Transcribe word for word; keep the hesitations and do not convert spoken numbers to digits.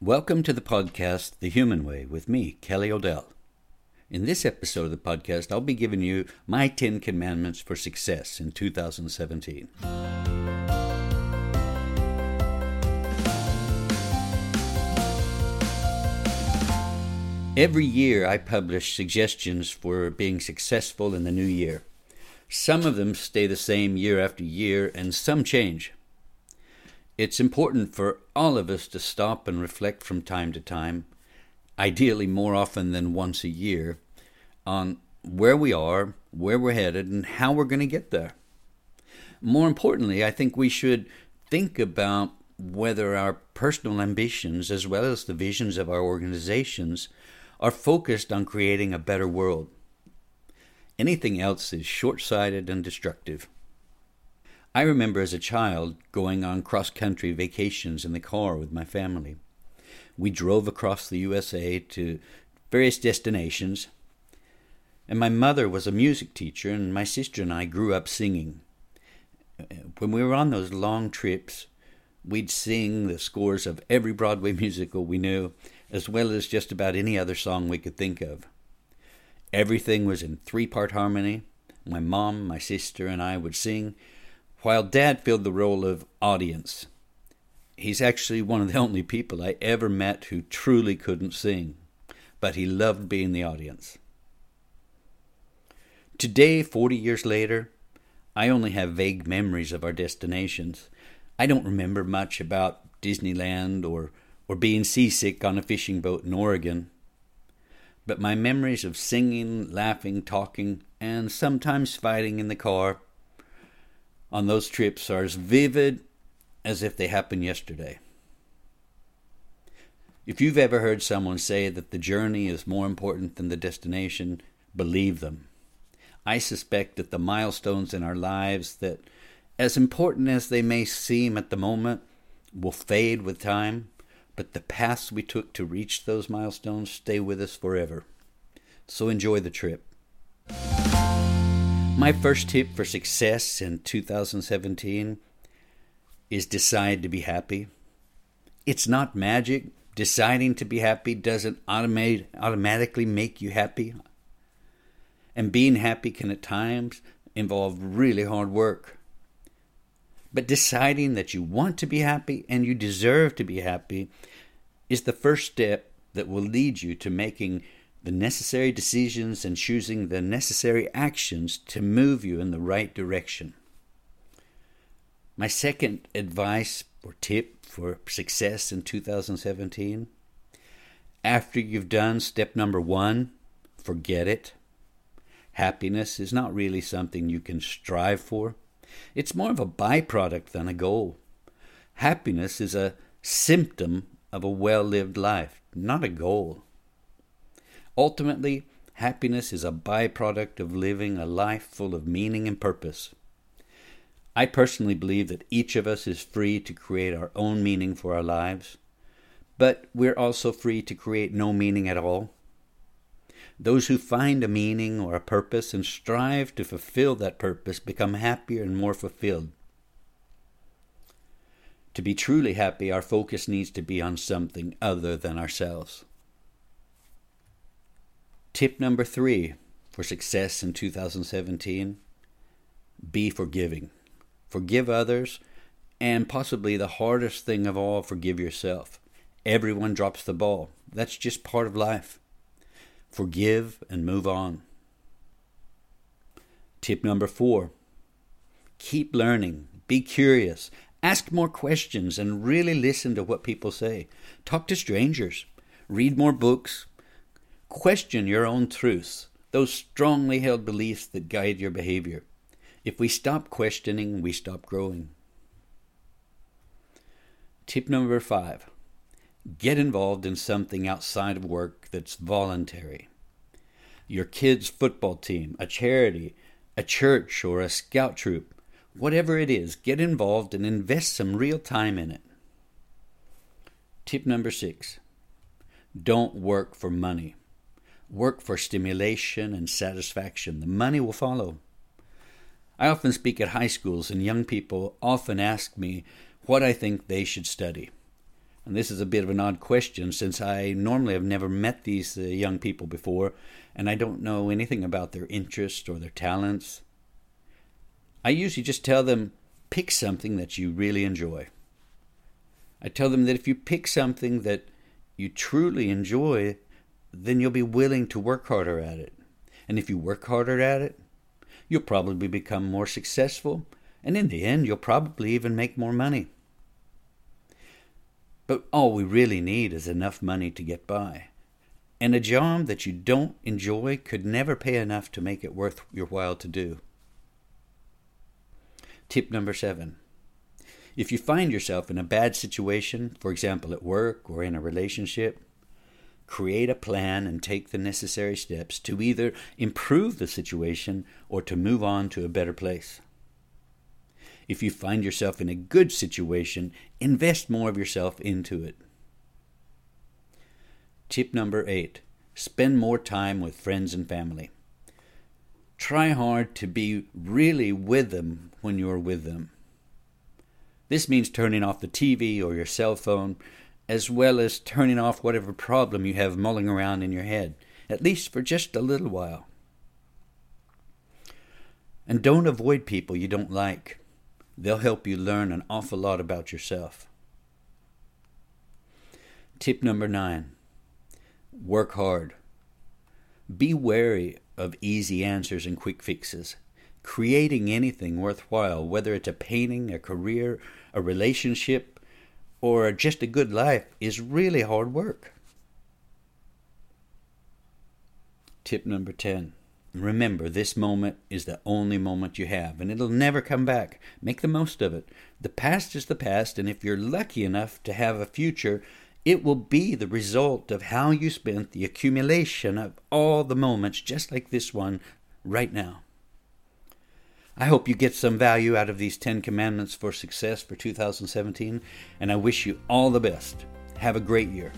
Welcome to the podcast, The Human Way, with me, Kelly O'Dell. In this episode of the podcast, I'll be giving you my ten commandments for success in two thousand seventeen. Every year, I publish suggestions for being successful in the new year. Some of them stay the same year after year, and some change. It's important for all of us to stop and reflect from time to time, ideally more often than once a year, on where we are, where we're headed, and how we're going to get there. More importantly, I think we should think about whether our personal ambitions, as well as the visions of our organizations, are focused on creating a better world. Anything else is short-sighted and destructive. I remember as a child going on cross-country vacations in the car with my family. We drove across the U S A to various destinations, and my mother was a music teacher, and my sister and I grew up singing. When we were on those long trips, we'd sing the scores of every Broadway musical we knew, as well as just about any other song we could think of. Everything was in three-part harmony. My mom, my sister, and I would sing, while Dad filled the role of audience. He's actually one of the only people I ever met who truly couldn't sing, but he loved being the audience. Today, forty years later, I only have vague memories of our destinations. I don't remember much about Disneyland or, or being seasick on a fishing boat in Oregon, but my memories of singing, laughing, talking, and sometimes fighting in the car on those trips are as vivid as if they happened yesterday. If you've ever heard someone say that the journey is more important than the destination, believe them. I suspect that the milestones in our lives, that as important as they may seem at the moment, will fade with time, but the paths we took to reach those milestones stay with us forever. So enjoy the trip. My first tip for success in two thousand seventeen is decide to be happy. It's not magic. Deciding to be happy doesn't automate, automatically make you happy. And being happy can at times involve really hard work. But deciding that you want to be happy and you deserve to be happy is the first step that will lead you to making the necessary decisions and choosing the necessary actions to move you in the right direction. My second advice or tip for success in two thousand seventeen, after you've done step number one, forget it. Happiness is not really something you can strive for. It's more of a byproduct than a goal. Happiness is a symptom of a well-lived life, not a goal. Ultimately, happiness is a byproduct of living a life full of meaning and purpose. I personally believe that each of us is free to create our own meaning for our lives, but we're also free to create no meaning at all. Those who find a meaning or a purpose and strive to fulfill that purpose become happier and more fulfilled. To be truly happy, our focus needs to be on something other than ourselves. Tip number three for success in two thousand seventeen, be forgiving. Forgive others, and possibly the hardest thing of all, forgive yourself. Everyone drops the ball. That's just part of life. Forgive and move on. Tip number four, keep learning. Be curious. Ask more questions and really listen to what people say. Talk to strangers. Read more books. Question your own truths, those strongly held beliefs that guide your behavior. If we stop questioning, we stop growing. Tip number five, get involved in something outside of work that's voluntary. Your kids' football team, a charity, a church, or a scout troop, whatever it is, get involved and invest some real time in it. Tip number six, don't work for money. Work for stimulation and satisfaction. The money will follow. I often speak at high schools, and young people often ask me what I think they should study. and this is a bit of an odd question since I normally have never met these uh, young people before, and I don't know anything about their interests or their talents. I usually just tell them, pick something that you really enjoy. I tell them that if you pick something that you truly enjoy, then you'll be willing to work harder at it. And if you work harder at it, you'll probably become more successful, and in the end, you'll probably even make more money. But all we really need is enough money to get by. And a job that you don't enjoy could never pay enough to make it worth your while to do. Tip number seven. If you find yourself in a bad situation, for example at work or in a relationship, create a plan and take the necessary steps to either improve the situation or to move on to a better place. If you find yourself in a good situation, invest more of yourself into it. Tip number eight. Spend more time with friends and family. Try hard to be really with them when you're with them. This means turning off the T V or your cell phone, as well as turning off whatever problem you have mulling around in your head, at least for just a little while. And don't avoid people you don't like. They'll help you learn an awful lot about yourself. Tip number nine. Work hard. Be wary of easy answers and quick fixes. Creating anything worthwhile, whether it's a painting, a career, a relationship, or just a good life, is really hard work. Tip number ten. Remember, this moment is the only moment you have, and it'll never come back. Make the most of it. The past is the past, and if you're lucky enough to have a future, it will be the result of how you spent the accumulation of all the moments, just like this one right now. I hope you get some value out of these ten Commandments for Success for two thousand seventeen, and I wish you all the best. Have a great year.